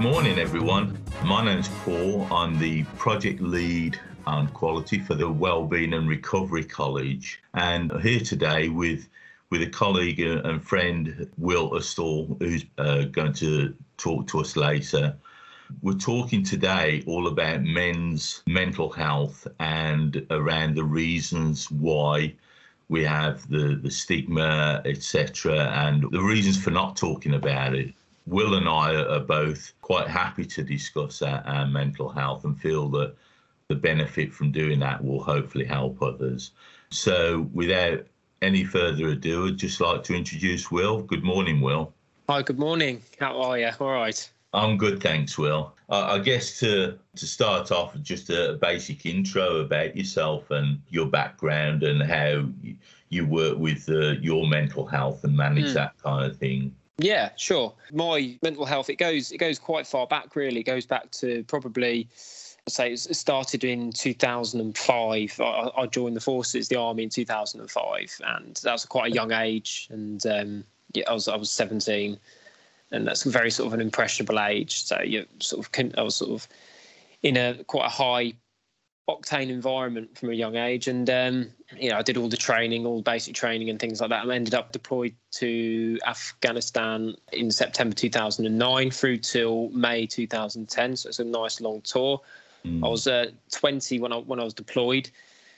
Good morning, everyone. My name's Paul. I'm the project lead and quality for the Wellbeing and Recovery College, and I'm here today with a colleague and friend, Will Estall, who's going to talk to us later. We're talking today all about men's mental health and around the reasons why we have the stigma, etc., and the reasons for not talking about it. Will and I are both quite happy to discuss our mental health and feel that the benefit from doing that will hopefully help others. So without any further ado, I'd just like to introduce Will. Good morning, Will. Hi, good morning. How are you? All right. I'm good, thanks, Will. I guess to start off, just a basic intro about yourself and your background and how you work with your mental health and manage that kind of thing. Yeah, sure. My mental health, it goes quite far back, really. It goes back to probably, I'd say, it started in 2005. I joined the forces, the army, in 2005, and that was quite a young age. And I was 17, and that's very sort of an impressionable age. So I was in a quite a high octane environment from a young age, and I did all the training, all the basic training and things like that. I ended up deployed to Afghanistan in September 2009 through till May 2010. So it's a nice long tour. I was 20 when I was deployed,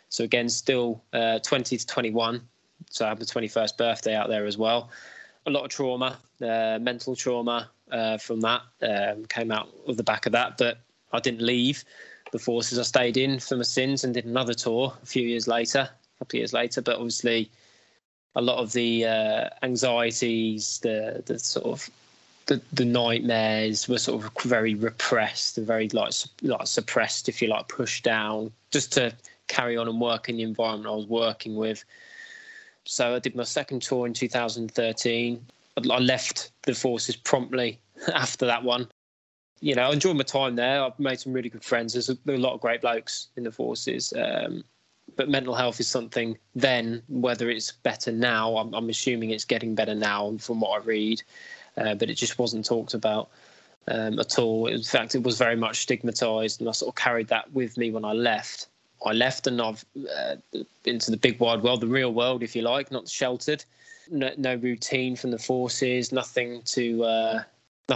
so again still 20 to 21. So I had my 21st birthday out there as well. A lot of trauma, mental trauma from that came out of the back of that, but I didn't leave the forces. I stayed in for my sins and did another tour a couple of years later. But obviously, a lot of the anxieties, the nightmares were sort of very repressed, and very like suppressed, if you like, pushed down, just to carry on and work in the environment I was working with. So I did my second tour in 2013. I left the forces promptly after that one. You know, I enjoyed my time there. I've made some really good friends. There are a lot of great blokes in the forces. But mental health is something then, whether it's better now, I'm assuming it's getting better now from what I read, but it just wasn't talked about at all. In fact, it was very much stigmatised, and I sort of carried that with me when I left. And I've into the big wide world, the real world, if you like, not sheltered. No routine from the forces, nothing to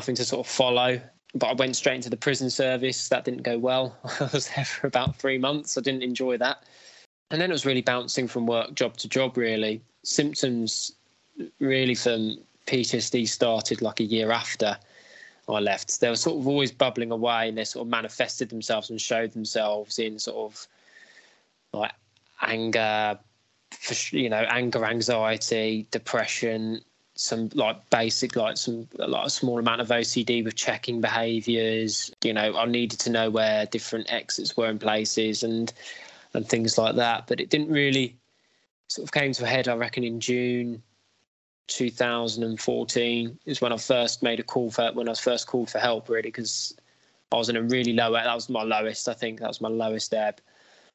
sort of follow. But I went straight into the prison service. That didn't go well. I was there for about 3 months. I didn't enjoy that. And then it was really bouncing from work, job to job, really. Symptoms really from PTSD started like a year after I left. They were sort of always bubbling away, and they sort of manifested themselves and showed themselves in sort of like anger, anxiety, depression, some like basic, like some like a small amount of OCD with checking behaviours. You know, I needed to know where different exits were in places and things like that. But it didn't really sort of came to a head, I reckon, in June 2014 is when I first made a call for when I was first called for help, really, because I was in a really low. That was my lowest. I think that was my lowest ebb.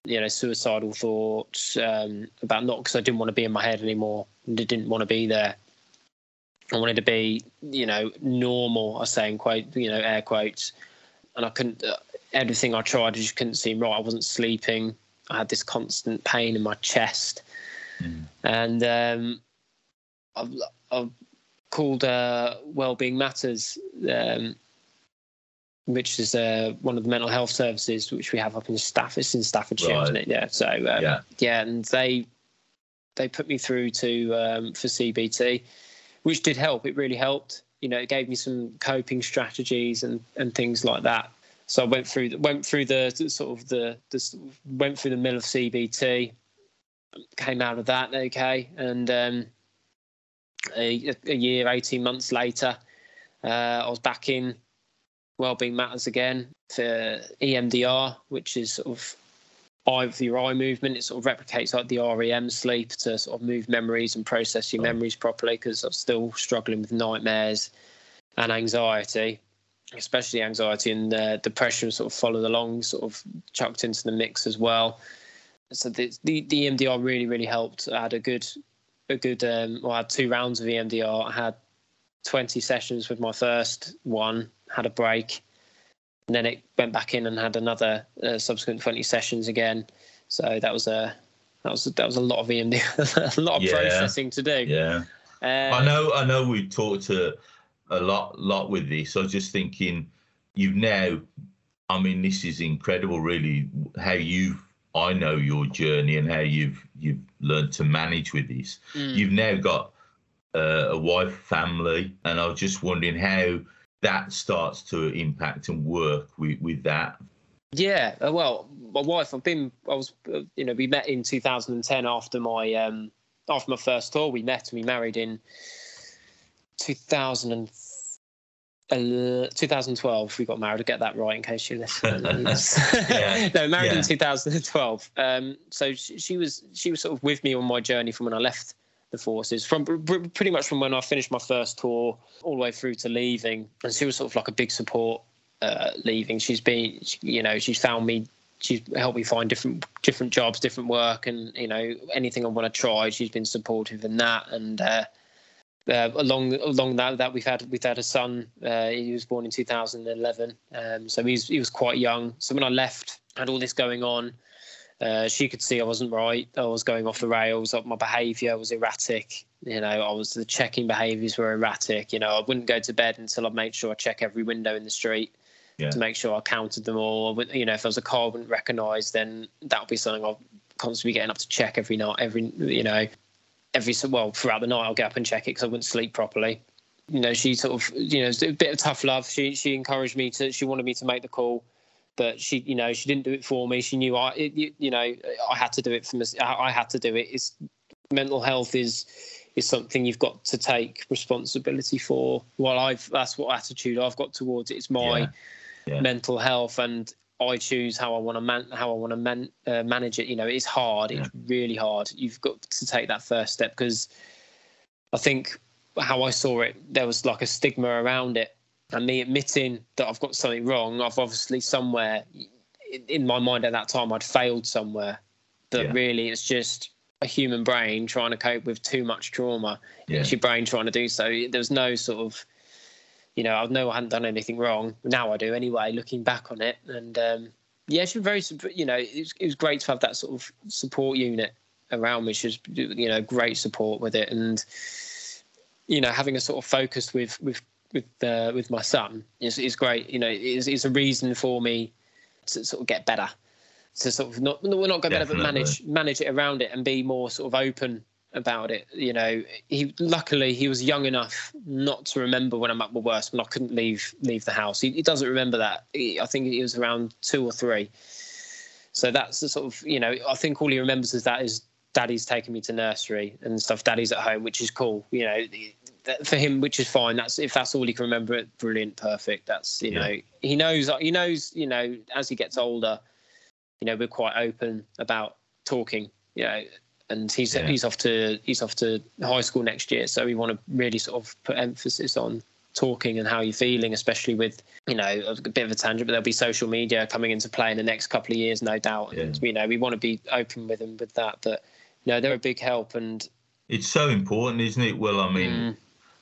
You know, suicidal thoughts about not because I didn't want to be in my head anymore. I didn't want to be there. I wanted to be, you know, normal, I say in quote, you know, air quotes. And I couldn't, everything I tried, I just couldn't seem right. I wasn't sleeping. I had this constant pain in my chest. And I called Wellbeing Matters, which is one of the mental health services which we have up in Staffordshire. It's in Staffordshire, right. Isn't it? Yeah. So, yeah, and they put me through to for CBT. Which did help. It really helped. You know, it gave me some coping strategies and things like that. So I went through the middle of CBT, came out of that okay, and a year, 18 months later, I was back in Wellbeing Matters again for EMDR, which is sort of your eye movement. It sort of replicates like the REM sleep to sort of move memories and process your memories properly, because I was still struggling with nightmares and anxiety, especially anxiety, and depression sort of followed along, sort of chucked into the mix as well. So the EMDR really helped. I had I had 2 rounds of EMDR. I had 20 sessions with my first one, had a break, and then it went back in and had another subsequent 20 sessions again. So that was a lot of EMDR, a lot of processing to do. Yeah, I know we talked a lot with this. I was just thinking, you've now, I mean, this is incredible, really, how you've, I know your journey and how you've learned to manage with this. Mm. You've now got a wife, family, and I was just wondering how that starts to impact and work with that. Yeah, well, my wife, we met in 2010 after my first tour. We met and we married in 2012. We got married. I'll get that right in case you listen. In 2012. So she was sort of with me on my journey from when I left the forces, from pretty much from when I finished my first tour all the way through to leaving. And she was sort of like a big support leaving. She's found me. She's helped me find different jobs, different work, and anything I want to try. She's been supportive in that, and along that we've had a son. He was born in 2011, so he was quite young. So when I left, I had all this going on. She could see I wasn't right. I was going off the rails. My behaviour was erratic. The checking behaviours were erratic. I wouldn't go to bed until I'd make sure I check every window in the street. Yeah. To make sure I counted them all. If there was a car I wouldn't recognise, then that would be something I'll constantly be getting up to check every night. Throughout the night I'll get up and check it because I wouldn't sleep properly. She sort of, it's a bit of tough love. She encouraged me she wanted me to make the call, but she didn't do it for me. She knew I had to do it for me. I had to do it. It's mental health is something you've got to take responsibility for. Well, that's what attitude I've got towards it. It's my mental health, and I choose how I want to manage it. It's hard. Yeah. It's really hard. You've got to take that first step, because I think how I saw it, there was like a stigma around it, and me admitting that I've got something wrong. I've obviously somewhere in my mind at that time, I'd failed somewhere. But really, it's just a human brain trying to cope with too much trauma. Yeah. It's your brain trying to do so. There's no sort of, I know I hadn't done anything wrong. Now I do anyway, looking back on it. And she was very, it was great to have that sort of support unit around me. She was, great support with it. And, having a sort of focus with my son is great. It's a reason for me to sort of get better. To sort of not go better, but manage it around it and be more sort of open about it. Luckily he was young enough not to remember when I'm at my worst, when I couldn't leave the house. He doesn't remember that. I think he was around 2 or 3. So that's the sort of, I think all he remembers is that is daddy's taking me to nursery and stuff. Daddy's at home, which is cool. For him, which is fine. That's, if that's all he can remember, brilliant, perfect. That's, he knows, as he gets older, we're quite open about talking, and he's off to high school next year. So we want to really sort of put emphasis on talking and how you're feeling, especially with, a bit of a tangent, but there'll be social media coming into play in the next couple of years, no doubt. Yeah. And, we want to be open with them with that, but they're a big help. And it's so important, isn't it? Well, I mean,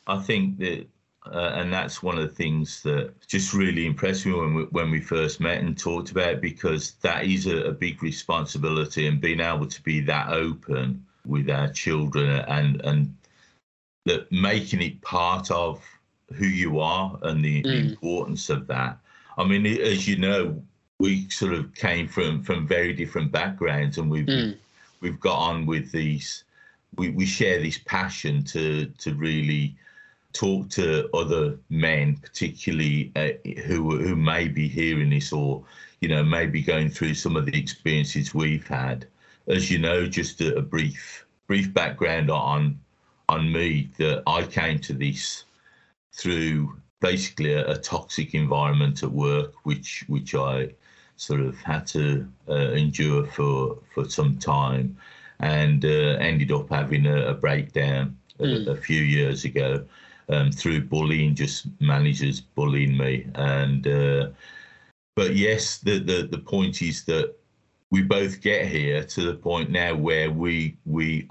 I think that, and that's one of the things that just really impressed me when we first met and talked about it, because that is a big responsibility, and being able to be that open with our children and that making it part of who you are and the importance of that. I mean, as you know, we sort of came from very different backgrounds, and we've got on with these. We share this passion to really talk to other men, particularly who may be hearing this or, maybe going through some of the experiences we've had. As you know, just a brief background on me, that I came to this through basically a toxic environment at work, which I sort of had to endure for some time, and ended up having a breakdown a few years ago. Through bullying, just managers bullying me. And but yes, the point is that we both get here to the point now where we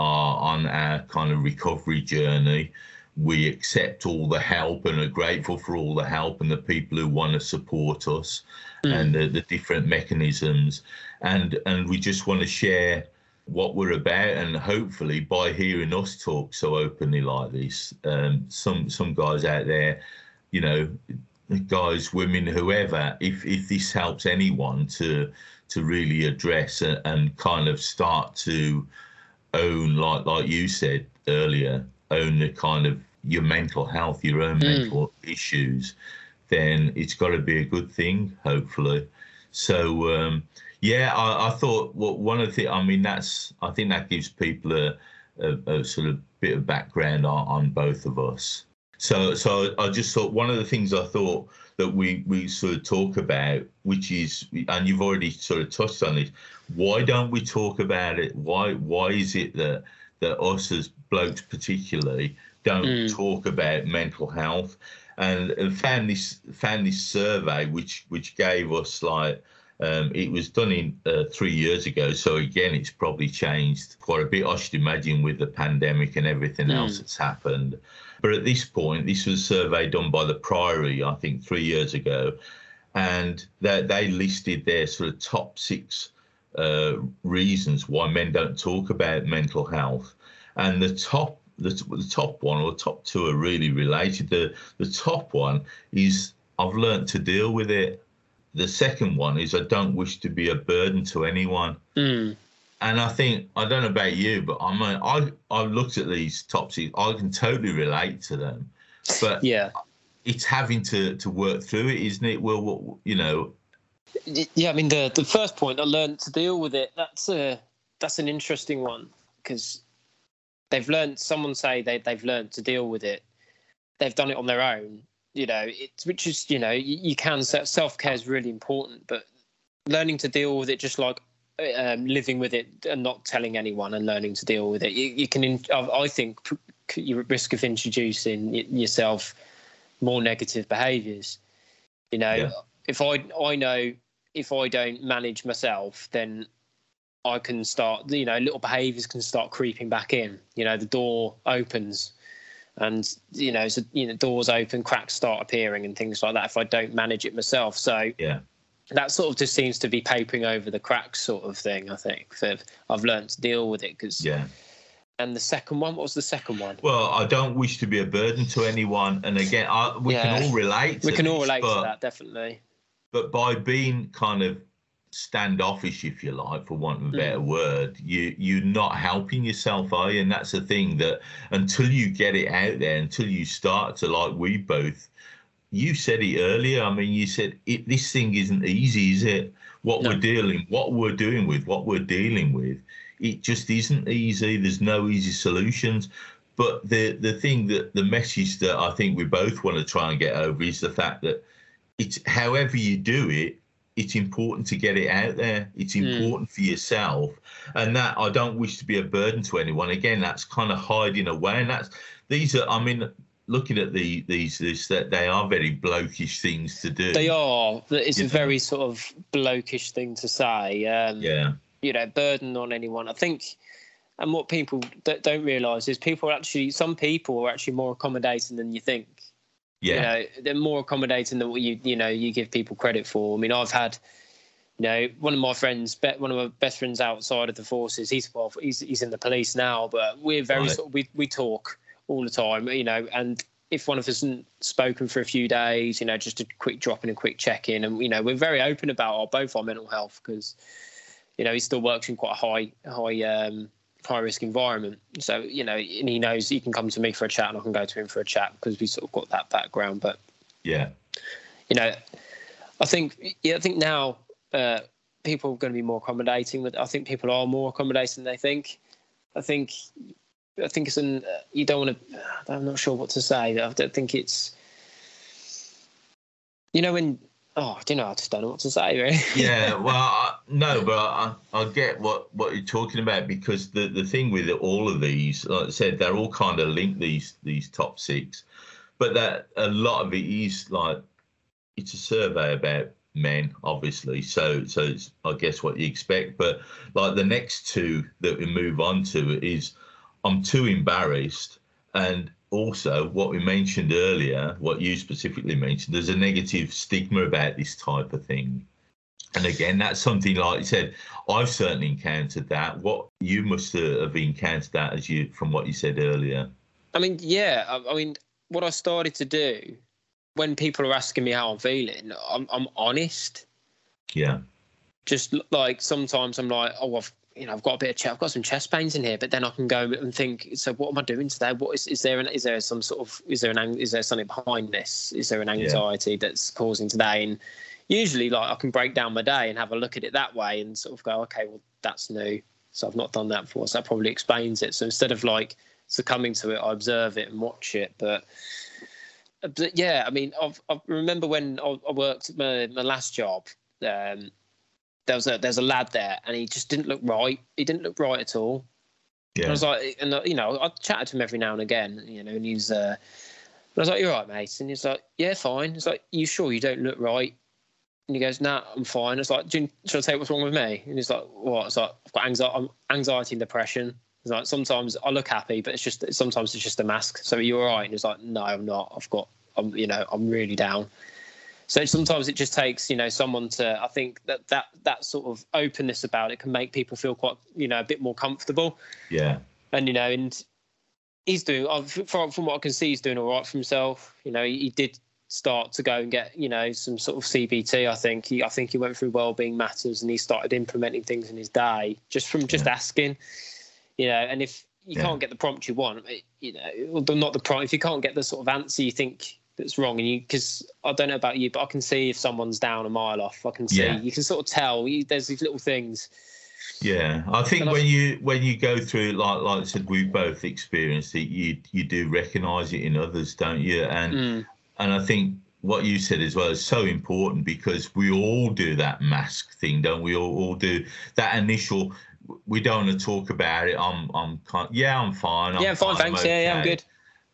are on our kind of recovery journey. we accept all the help and are grateful for all the help and the people who want to support us and the different mechanisms. And we just want to share what we're about, and hopefully by hearing us talk so openly like this, some guys out there, you know, guys, women, whoever, if this helps anyone to really address and kind of start to own, like you said earlier, own the kind of your mental health, your own mental issues, then it's got to be a good thing, hopefully. So yeah, I thought, well, one of the things, I mean, I think that gives people a sort of bit of background on both of us. So I just thought one of the things I thought that we sort of talk about, which is, and you've already sort of touched on it, why don't we talk about it? Why is it that us as blokes particularly don't talk about mental health? And found this survey which gave us, like, it was done in 3 years ago. So again, it's probably changed quite a bit, I should imagine, with the pandemic and everything else that's happened. But at this point, this was a survey done by the Priory, I think, 3 years ago. And they listed their sort of top six reasons why men don't talk about mental health. And the top one, or the top two, are really related. The top one is, I've learned to deal with it. The second one is, I don't wish to be a burden to anyone. And I think, I don't know about you, but I mean, I've looked at these top six. I can totally relate to them. But yeah, it's having to work through it, isn't it? Well, you know. Yeah, I mean, the first point, I learned to deal with it. That's an interesting one, because they've learned. Someone say they've learned to deal with it. They've done it on their own. You know, it's, which is, you know, you can, self-care is really important, but learning to deal with it, just like living with it and not telling anyone and learning to deal with it, you can, I think, you're at risk of introducing yourself more negative behaviours. You know, yeah. I know if I don't manage myself, then I can start, you know, little behaviours can start creeping back in. You know, the door opens. And, you know, so, you know, doors open, cracks start appearing and things like that if I don't manage it myself. So yeah, that sort of just seems to be papering over the cracks sort of thing, I think. I've learned to deal with it. Cause, yeah. And the second one, what was the second one? Well, I don't wish to be a burden to anyone. And again, we can all relate. We can all relate to that, definitely. But by being kind of standoffish, if you like, for want of a better word, you're not helping yourself, are you? And that's the thing, that until you get it out there, until you start to, like we both, you said it earlier, I mean, you said it, this thing isn't easy, is it? What we're dealing with, it just isn't easy. There's no easy solutions. But the thing, that the message that I think we both want to try and get over, is the fact that it's, however you do it, it's important to get it out there. It's important for yourself. And that, I don't wish to be a burden to anyone. Again, that's kind of hiding away. And looking at these, that they are very blokish things to do. They are. It's a very sort of blokish thing to say. Yeah. You know, burden on anyone. I think, and what people don't realise is some people are actually more accommodating than you think. Yeah, you know, they're more accommodating than what you give people credit for. I mean, I've had, you know, one of my best friends outside of the forces. He's in the police now, but we're very sort of, we talk all the time, you know. And if one of us hasn't spoken for a few days, you know, just a quick drop in, a quick check in, and you know, we're very open about both our mental health, because you know, he still works in quite a high risk environment, so you know, and he knows he can come to me for a chat and I can go to him for a chat, because we sort of got that background. But yeah, you know, I think now people are going to be more accommodating. But I think people are more accommodating than they think. I think it's an you don't want to. I'm not sure what to say. I don't think it's. You know when. Oh, do you know? I just don't know what to say, really. Yeah, well, I get what you're talking about, because the thing with all of these, like I said, they're all kind of linked, these top six, but that a lot of it is like, it's a survey about men, obviously, so it's, I guess, what you expect. But like the next two that we move on to is, I'm too embarrassed, and also what we mentioned earlier, what you specifically mentioned, there's a negative stigma about this type of thing. And again, that's something, like you said, I've certainly encountered that. What you must have encountered that as you, from what you said earlier. I mean, yeah. I mean, what I started to do when people are asking me how I'm feeling, I'm honest. Yeah. Just like sometimes I'm like, oh, I've got a bit of I've got some chest pains in here, but then I can go and think, so what am I doing today? What is there something behind this? Is there an anxiety that's causing today? And usually, like, I can break down my day and have a look at it that way and sort of go, okay, well, that's new. So I've not done that before. So that probably explains it. So instead of like succumbing to it, I observe it and watch it. But yeah, I mean, I remember when I worked at my last job, there's a lad there and he just didn't look right. He didn't look right at all. Yeah. And I was like, I chatted to him every now and again, and he's, I was like, you're right, mate. And he's like, yeah, fine. He's like, you sure you don't look right? And he goes, nah, I'm fine. I was like, should I tell you what's wrong with me? And he's like, what? I was like, I've got anxiety and depression. He's like, sometimes I look happy, but sometimes it's just a mask. So are you all right? And he's like, no, I'm not. I'm really down. So sometimes it just takes, someone to, I think that sort of openness about it can make people feel quite, a bit more comfortable. Yeah. And, and he's doing, from what I can see, he's doing all right for himself. He did start to go and get, some sort of CBT. I think he went through Wellbeing Matters and he started implementing things in his day just from asking, and if you can't get the prompt you want, if you can't get the sort of answer you think that's wrong, and because I don't know about you, but I can see if someone's down a mile off. I can see, you can sort of tell, there's these little things. Yeah, I think when you go through, like I said, we've both experienced it, you do recognise it in others, don't you? And and I think what you said as well is so important, because we all do that mask thing, don't we? All do that initial, we don't want to talk about it. I'm fine. I'm fine, thanks. Okay. Yeah, I'm good.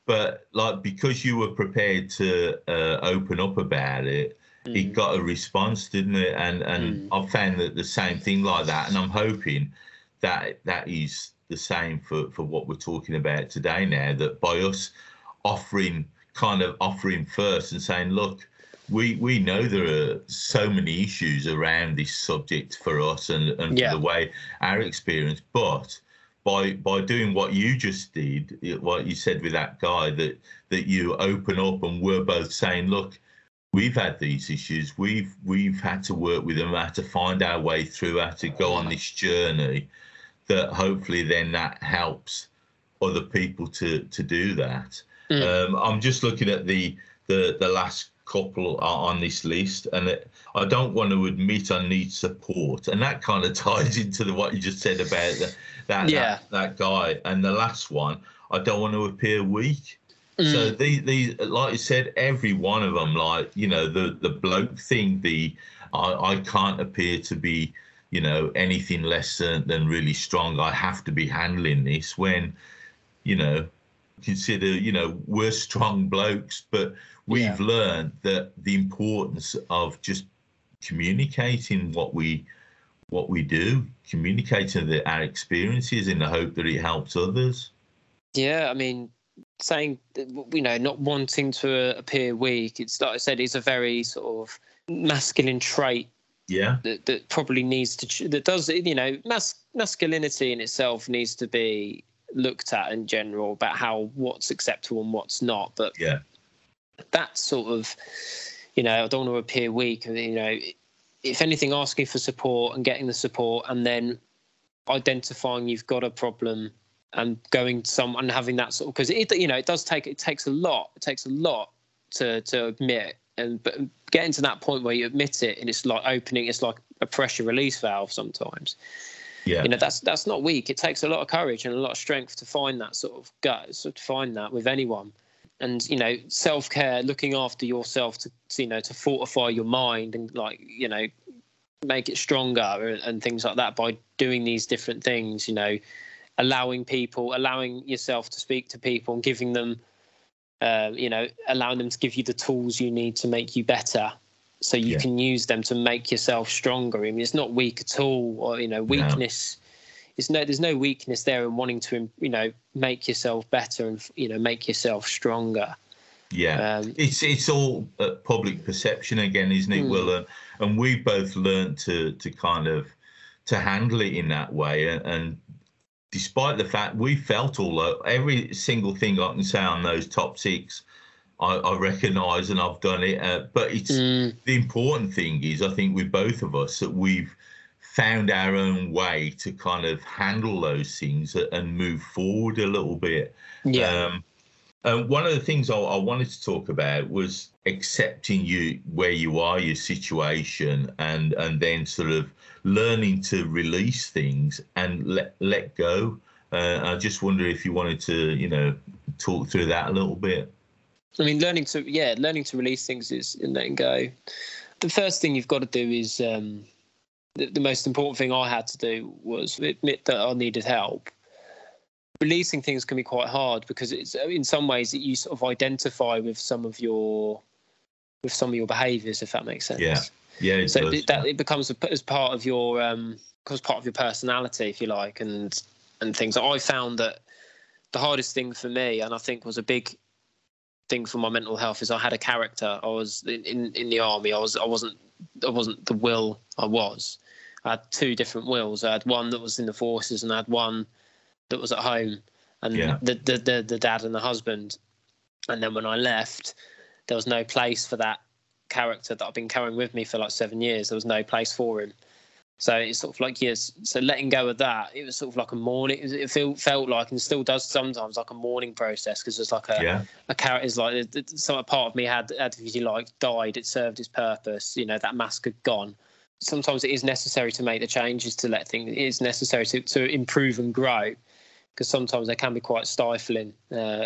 But like, because you were prepared to open up about it, it got a response, didn't it? And I've found that the same thing like that. And I'm hoping that that is the same for what we're talking about today now, that by us offering first and saying, look, we know there are so many issues around this subject for us and for the way our experience, but by doing what you just did, what you said with that guy, that you open up, and we're both saying, look, we've had these issues, we've had to work with them, had to find our way through, had to go on this journey, that hopefully then that helps other people to do that. I'm just looking at the last couple on this list, and I don't want to admit I need support, and that kind of ties into what you just said about that guy. And the last one, I don't want to appear weak. So these, like you said, every one of them, like, the bloke thing, I can't appear to be, anything less than really strong. I have to be handling this, when, consider, we're strong blokes, but we've learned that the importance of just communicating what we do, communicating our experiences, in the hope that it helps others. Yeah, I mean, saying, not wanting to appear weak, it's like I said, it's a very sort of masculine trait. Yeah, that probably needs to, that does, masculinity in itself needs to be looked at in general, about what's acceptable and what's not. But that sort of, I don't want to appear weak, if anything, asking for support and getting the support, and then identifying you've got a problem and going and having that sort of, because it takes a lot to admit, but getting to that point where you admit it, and it's like opening, it's like a pressure release valve sometimes. Yeah. That's not weak. It takes a lot of courage and a lot of strength to find that sort of gut, to find that with anyone. And, self-care, looking after yourself to fortify your mind and, like, make it stronger and things like that, by doing these different things, allowing yourself to speak to people, and giving them, allowing them to give you the tools you need to make you better. So you can use them to make yourself stronger. I mean, it's not weak at all, or weakness there's no weakness there in wanting to, you know, make yourself better and, you know, make yourself stronger. Yeah, it's all public perception again, isn't it, Will? And we both learned to handle it in that way. And despite the fact we felt every single thing I can say on those top six, I recognise and I've done it. But it's the important thing is, I think with both of us, that we've found our own way to kind of handle those things and move forward a little bit. Yeah. One of the things I wanted to talk about was accepting you where you are, your situation, and then sort of learning to release things and let go. I just wonder if you wanted to, you know, talk through that a little bit. I mean, learning to release things is and letting go. The first thing you've got to do is the most important thing I had to do was admit that I needed help. Releasing things can be quite hard because it's in some ways that you sort of identify with some of your behaviours, if that makes sense. Yeah, yeah. It so does, that yeah. It becomes as part of your personality, if you like, and things. I found that the hardest thing for me, and I think was a big thing for my mental health, is I had a character. I was in the army. I wasn't the Will I was. I had two different Wills. I had one that was in the forces, and I had one that was at home, and yeah, the dad and the husband. And then when I left, there was no place for that character that I've been carrying with me for like 7 years. There was no place for him. So it's sort of like, yes, so letting go of that, it was sort of like a mourning. It felt like, and still does sometimes, like a mourning process, because it's like a character is like some part of me had, if you like, died. It served its purpose. You know, that mask had gone. Sometimes it is necessary to make the changes, to let things. It is necessary to improve and grow, because sometimes they can be quite stifling,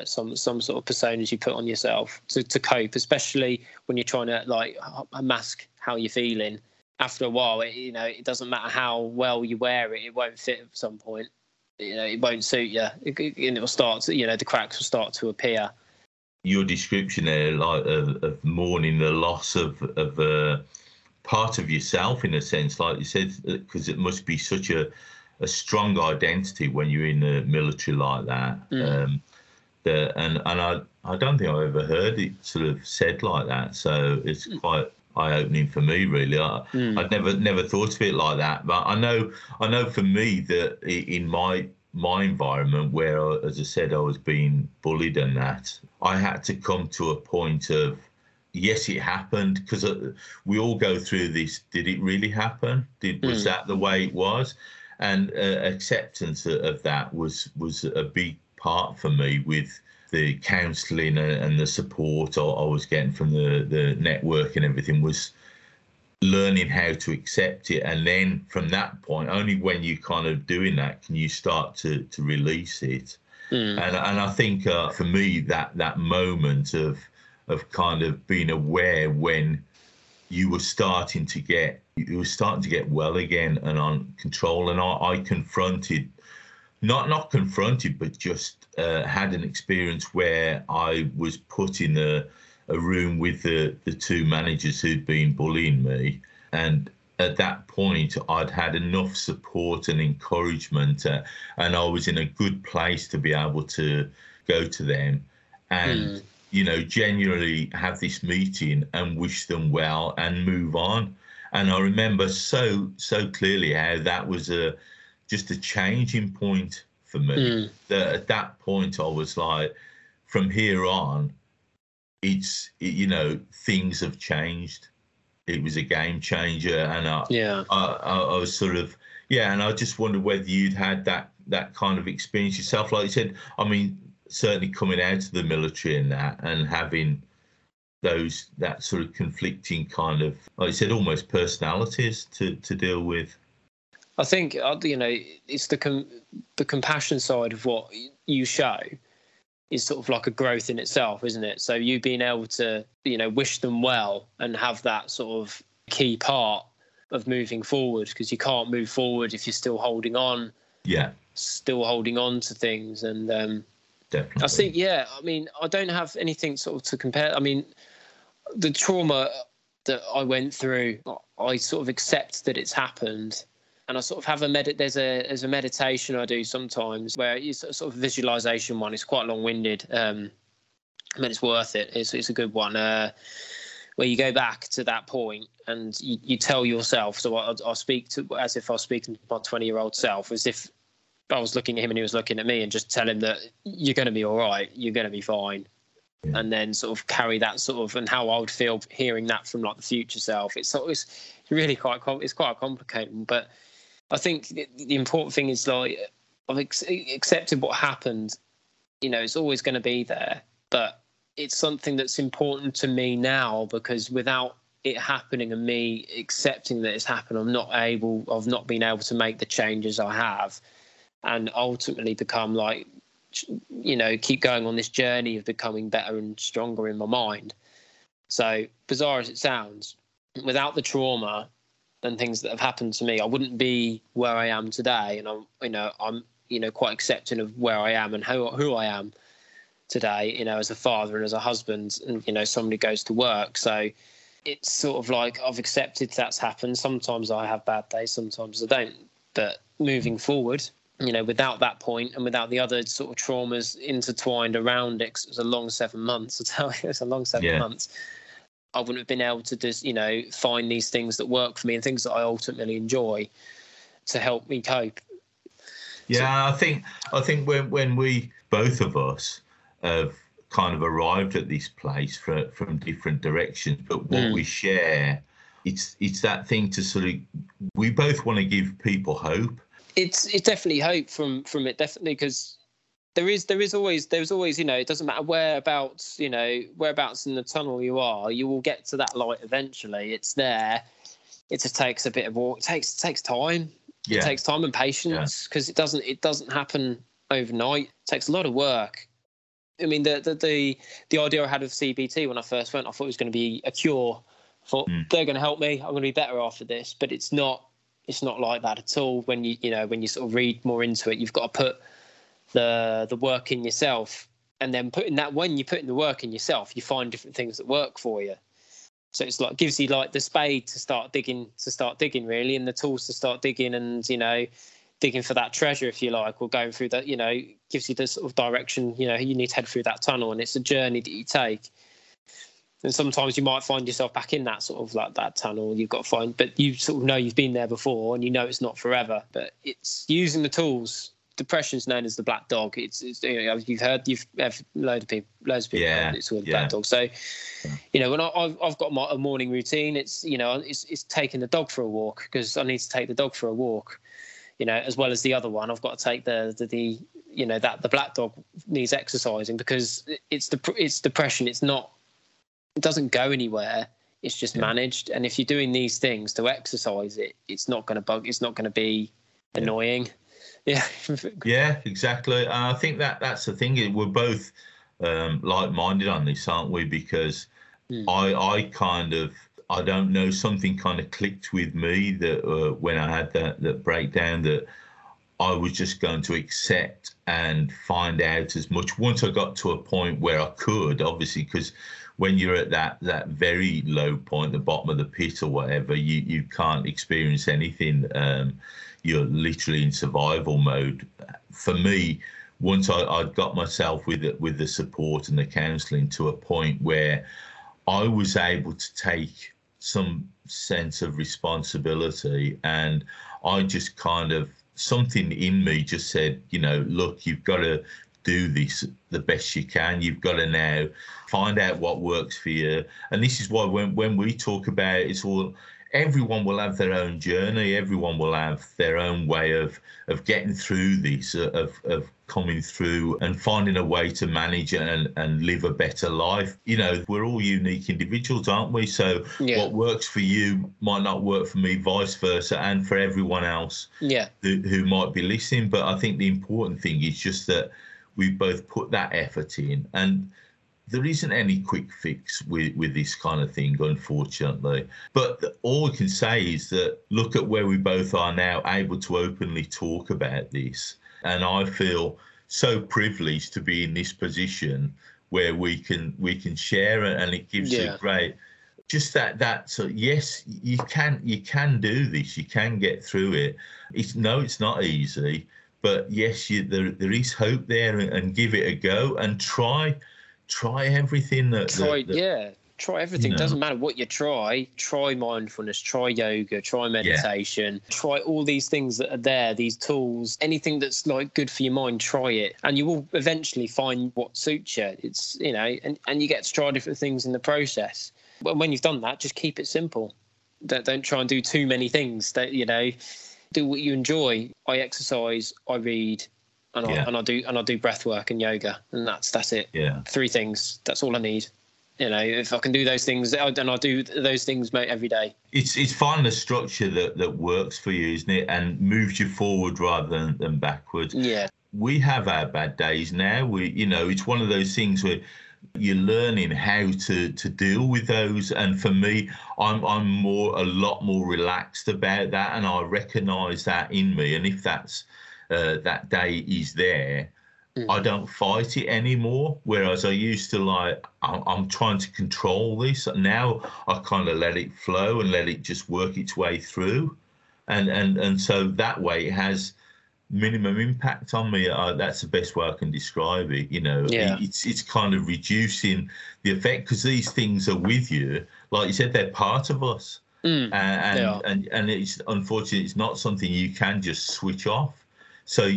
some sort of personas you put on yourself to cope, especially when you're trying to, like, mask how you're feeling. After a while, it doesn't matter how well you wear it, it won't fit at some point. You know, it won't suit you, and it'll start to, the cracks will start to appear. Your description there, like, of mourning the loss of part of yourself, in a sense, like you said, because it must be such a strong identity when you're in the military like that. I don't think I ever heard it sort of said like that. So it's quite eye-opening for me, really. I'd never thought of it like that. But I know for me that in my environment where, as I said, I was being bullied and that, I had to come to a point of, yes, it happened, because we all go through this. Did it really happen? Was that the way it was? And acceptance of that was a big part for me, with the counselling and the support I was getting from the network and everything, was learning how to accept it. And then from that point, only when you kind of doing that can you start to release it. And I think for me, that moment of kind of being aware when you were starting to get well again and on control. And I confronted, not confronted, but just had an experience where I was put in a room with the two managers who'd been bullying me. And at that point, I'd had enough support and encouragement, and I was in a good place to be able to go to them and genuinely have this meeting and wish them well and move on. And I remember so clearly how that was just a changing point for me. That at that point I was like, from here on, things have changed. It was a game changer, and I was sort of, and I just wondered whether you'd had that kind of experience yourself. Like you said, I mean, certainly coming out of the military and that, and having that sort of conflicting kind of, like I said, almost personalities to deal with. I think, it's the compassion side of what you show is sort of like a growth in itself, isn't it? So you being able to, wish them well and have that sort of key part of moving forward, because you can't move forward if you're still holding on. Yeah. Still holding on to things. And, definitely. I think, I don't have anything sort of to compare. I mean, the trauma that I went through, I sort of accept that it's happened, And I sort of have a there's a meditation I do sometimes where it's a sort of visualization one. It's quite long-winded. I mean, it's worth it. It's a good one where you go back to that point and you tell yourself. So I speak to as if I was speaking to my 20-year-old self, as if I was looking at him and he was looking at me, and just tell him that you're going to be all right. You're going to be fine. Yeah. And then sort of carry that sort of, and how I would feel hearing that from like the future self. It's really quite complicated, but I think the important thing is, like, I've accepted what happened. You know, it's always going to be there, but it's something that's important to me now, because without it happening and me accepting that it's happened, I've not been able to make the changes I have, and ultimately become like, you know, keep going on this journey of becoming better and stronger in my mind. So bizarre as it sounds, without the trauma and things that have happened to me, I wouldn't be where I am today. And I'm quite accepting of where I am and who I am today, you know, as a father and as a husband, and, you know, somebody goes to work. So it's sort of like, I've accepted that's happened. Sometimes I have bad days, sometimes I don't, but moving forward, you know, without that point and without the other sort of traumas intertwined around it, 'cause it was a long 7 months. I tell you, it's a long seven months. I wouldn't have been able to just, you know, find these things that work for me and things that I ultimately enjoy to help me cope. Yeah, so, I think when we, both of us, have kind of arrived at this place from different directions, but what we share, it's that thing to sort of, we both want to give people hope. It's definitely hope from it, definitely, because there's always, you know, it doesn't matter whereabouts in the tunnel you are, you will get to that light eventually. It's there. It just takes a bit of work. It takes time. Yeah. It takes time and patience, because it doesn't happen overnight. It takes a lot of work. I mean, the idea I had of CBT when I first went, I thought it was going to be a cure. I thought they're going to help me. I'm going to be better after this, but it's not. It's not like that at all. When you sort of read more into it, you've got to put the work in yourself, and then when you put in the work in yourself, you find different things that work for you. So it's like, gives you like the spade to start digging really, and the tools to start digging, and, you know, digging for that treasure, if you like, or going through that, you know, gives you the sort of direction, you know, you need to head through that tunnel, and it's a journey that you take. And sometimes you might find yourself back in that sort of like that tunnel you've got to find, but you sort of know you've been there before and you know it's not forever, but it's using the tools. Depression's known as the black dog. It's you know, you've heard loads of people heard it's called the black dog. So, you know, when I've got a morning routine, it's, you know, it's taking the dog for a walk, because I need to take the dog for a walk, you know, as well as the other one. I've got to take the you know, that the black dog needs exercising, because it's depression. It's not. It doesn't go anywhere. It's just managed. And if you're doing these things to exercise it, it's not going to bug. It's not going to be annoying. Yeah. Yeah, exactly. I think that's the thing. We're both like-minded on this, aren't we? Because I don't know, something kind of clicked with me that when I had that breakdown, that I was just going to accept and find out as much. Once I got to a point where I could, obviously, because when you're at that very low point, the bottom of the pit or whatever, you can't experience anything. You're literally in survival mode. For me, once I'd got myself with the support and the counselling to a point where I was able to take some sense of responsibility, and I just kind of, something in me just said, you know, look, you've got to do this the best you can. You've got to now find out what works for you. And this is why when we talk about it, it's all, everyone will have their own journey. Everyone will have their own way of getting through this, of coming through and finding a way to manage and live a better life. You know, we're all unique individuals, aren't we? So what works for you might not work for me, vice versa, and for everyone else who might be listening. But I think the important thing is just that we both put that effort in, and there isn't any quick fix with this kind of thing, unfortunately. But all I can say is that look at where we both are now, able to openly talk about this. And I feel so privileged to be in this position where we can share it, and it gives a great just that. So yes, you can do this. You can get through it. It's not easy, but yes, there is hope there, and give it a go and try everything that. Try everything. It doesn't matter what you try. Try mindfulness, try yoga, try meditation, try all these things that are there, these tools, anything that's like good for your mind, try it. And you will eventually find what suits you. It's, and you get to try different things in the process. But when you've done that, just keep it simple. Don't try and do too many things. Do what you enjoy. I exercise, I read, and I do breath work and yoga. And that's it. Yeah. 3 things. That's all I need. If I can do those things, then I'll do those things, mate, every day. It's finding a structure that works for you, isn't it? And moves you forward rather than backwards. Yeah. We have our bad days now. It's one of those things where you're learning how to deal with those. And for me, I'm a lot more relaxed about that. And I recognise that in me. And if that's that day is there, I don't fight it anymore, whereas I used to, I'm trying to control this. Now I kind of let it flow and let it just work its way through. And so that way it has minimum impact on me. That's the best way I can describe it. It's kind of reducing the effect, because these things are with you. Like you said, they're part of us. And it's unfortunately, it's not something you can just switch off. So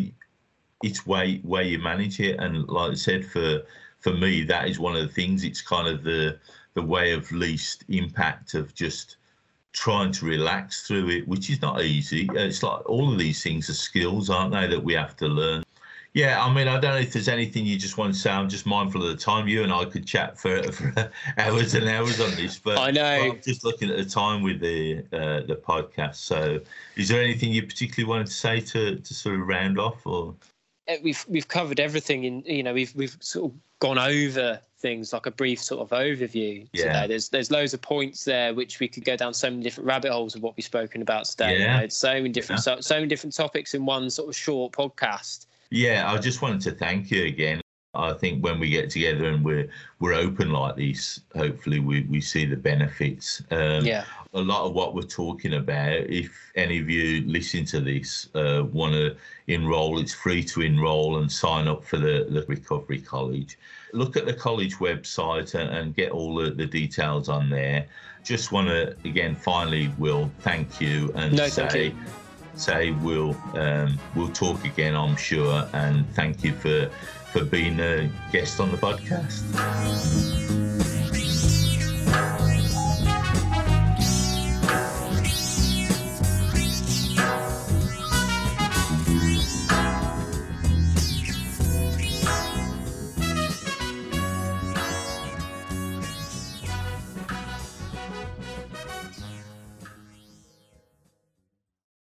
it's way you manage it, and like I said, for me, that is one of the things. It's kind of the way of least impact, of just trying to relax through it, which is not easy. It's like all of these things are skills, aren't they, that we have to learn. Yeah, I mean, I don't know if there's anything you just want to say. I'm just mindful of the time. You and I could chat for hours and hours on this, but I know. I'm just looking at the time with the podcast. So, is there anything you particularly wanted to say to sort of round off, or? We've covered everything in, we've sort of gone over things like a brief sort of overview today. There's loads of points there which we could go down so many different rabbit holes of what we've spoken about today. Yeah. So many different topics in one sort of short podcast. Yeah, I just wanted to thank you again. I think when we get together and we're open like this, hopefully we see the benefits. A lot of what we're talking about, if any of you listen to this, want to enrol, it's free to enrol and sign up for the Recovery College. Look at the college website and get all the details on there. Just want to, again, finally, Will, thank you. And say we'll talk again, I'm sure, and thank you for being a guest on the podcast.